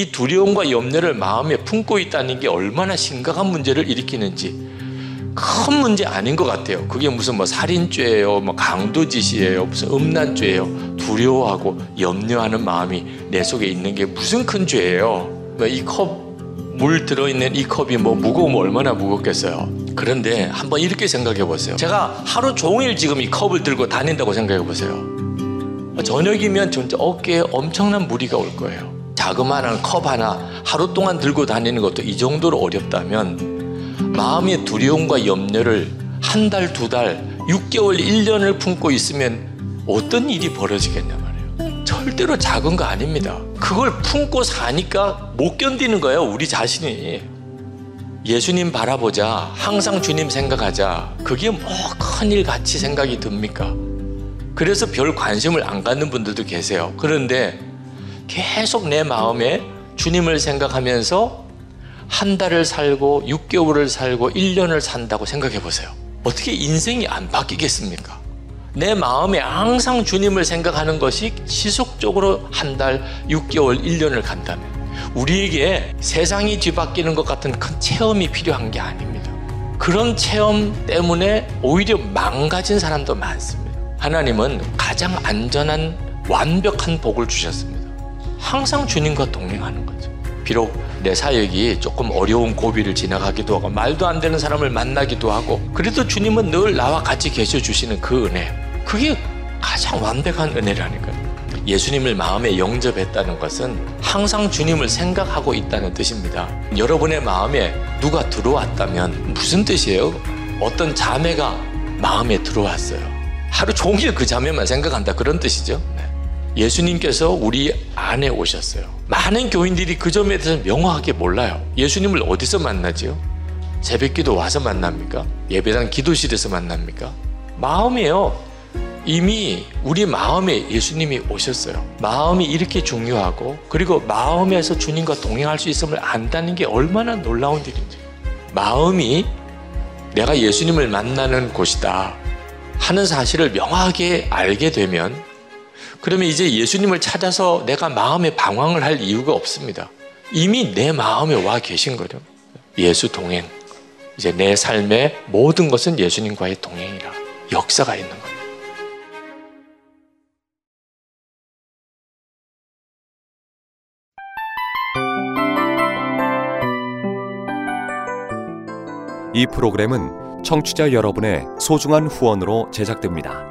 이 두려움과 염려를 마음에 품고 있다는 게 얼마나 심각한 문제를 일으키는지. 큰 문제 아닌 것 같아요. 그게 무슨 뭐 살인죄예요, 뭐 강도짓이에요, 무슨 음란죄예요. 두려워하고 염려하는 마음이 내 속에 있는 게 무슨 큰 죄예요. 이 컵, 물 들어있는 이 컵이 뭐 무거우면 얼마나 무겁겠어요. 그런데 한번 이렇게 생각해 보세요. 제가 하루 종일 지금 이 컵을 들고 다닌다고 생각해 보세요. 저녁이면 진짜 어깨에 엄청난 무리가 올 거예요. 자그마한 컵 하나 하루 동안 들고 다니는 것도 이 정도로 어렵다면 마음의 두려움과 염려를 한 달, 두 달, 6개월, 1년을 품고 있으면 어떤 일이 벌어지겠냐 말이에요. 절대로 작은 거 아닙니다. 그걸 품고 사니까 못 견디는 거예요, 우리 자신이. 예수님 바라보자, 항상 주님 생각하자. 그게 뭐 큰일 같이 생각이 듭니까? 그래서 별 관심을 안 갖는 분들도 계세요. 그런데 계속 내 마음에 주님을 생각하면서 한 달을 살고 6개월을 살고 1년을 산다고 생각해 보세요. 어떻게 인생이 안 바뀌겠습니까? 내 마음에 항상 주님을 생각하는 것이 지속적으로 한 달, 6개월, 1년을 간다면 우리에게 세상이 뒤바뀌는 것 같은 큰 체험이 필요한 게 아닙니다. 그런 체험 때문에 오히려 망가진 사람도 많습니다. 하나님은 가장 안전한 완벽한 복을 주셨습니다. 항상 주님과 동행하는 거죠. 비록 내 사역이 조금 어려운 고비를 지나가기도 하고 말도 안 되는 사람을 만나기도 하고 그래도 주님은 늘 나와 같이 계셔주시는 그 은혜, 그게 가장 완벽한 은혜라니까요. 예수님을 마음에 영접했다는 것은 항상 주님을 생각하고 있다는 뜻입니다. 여러분의 마음에 누가 들어왔다면 무슨 뜻이에요? 어떤 자매가 마음에 들어왔어요. 하루 종일 그 자매만 생각한다, 그런 뜻이죠. 예수님께서 우리 안에 오셨어요. 많은 교인들이 그 점에 대해서 명확하게 몰라요. 예수님을 어디서 만나지요? 새벽기도 와서 만납니까? 예배당 기도실에서 만납니까? 마음이에요. 이미 우리 마음에 예수님이 오셨어요. 마음이 이렇게 중요하고 그리고 마음에서 주님과 동행할 수 있음을 안다는 게 얼마나 놀라운 일인지. 마음이 내가 예수님을 만나는 곳이다 하는 사실을 명확하게 알게 되면 그러면 이제 예수님을 찾아서 내가 마음에 방황을 할 이유가 없습니다. 이미 내 마음에 와 계신 거죠. 예수 동행. 이제 내 삶의 모든 것은 예수님과의 동행이라 역사가 있는 거예요. 이 프로그램은 청취자 여러분의 소중한 후원으로 제작됩니다.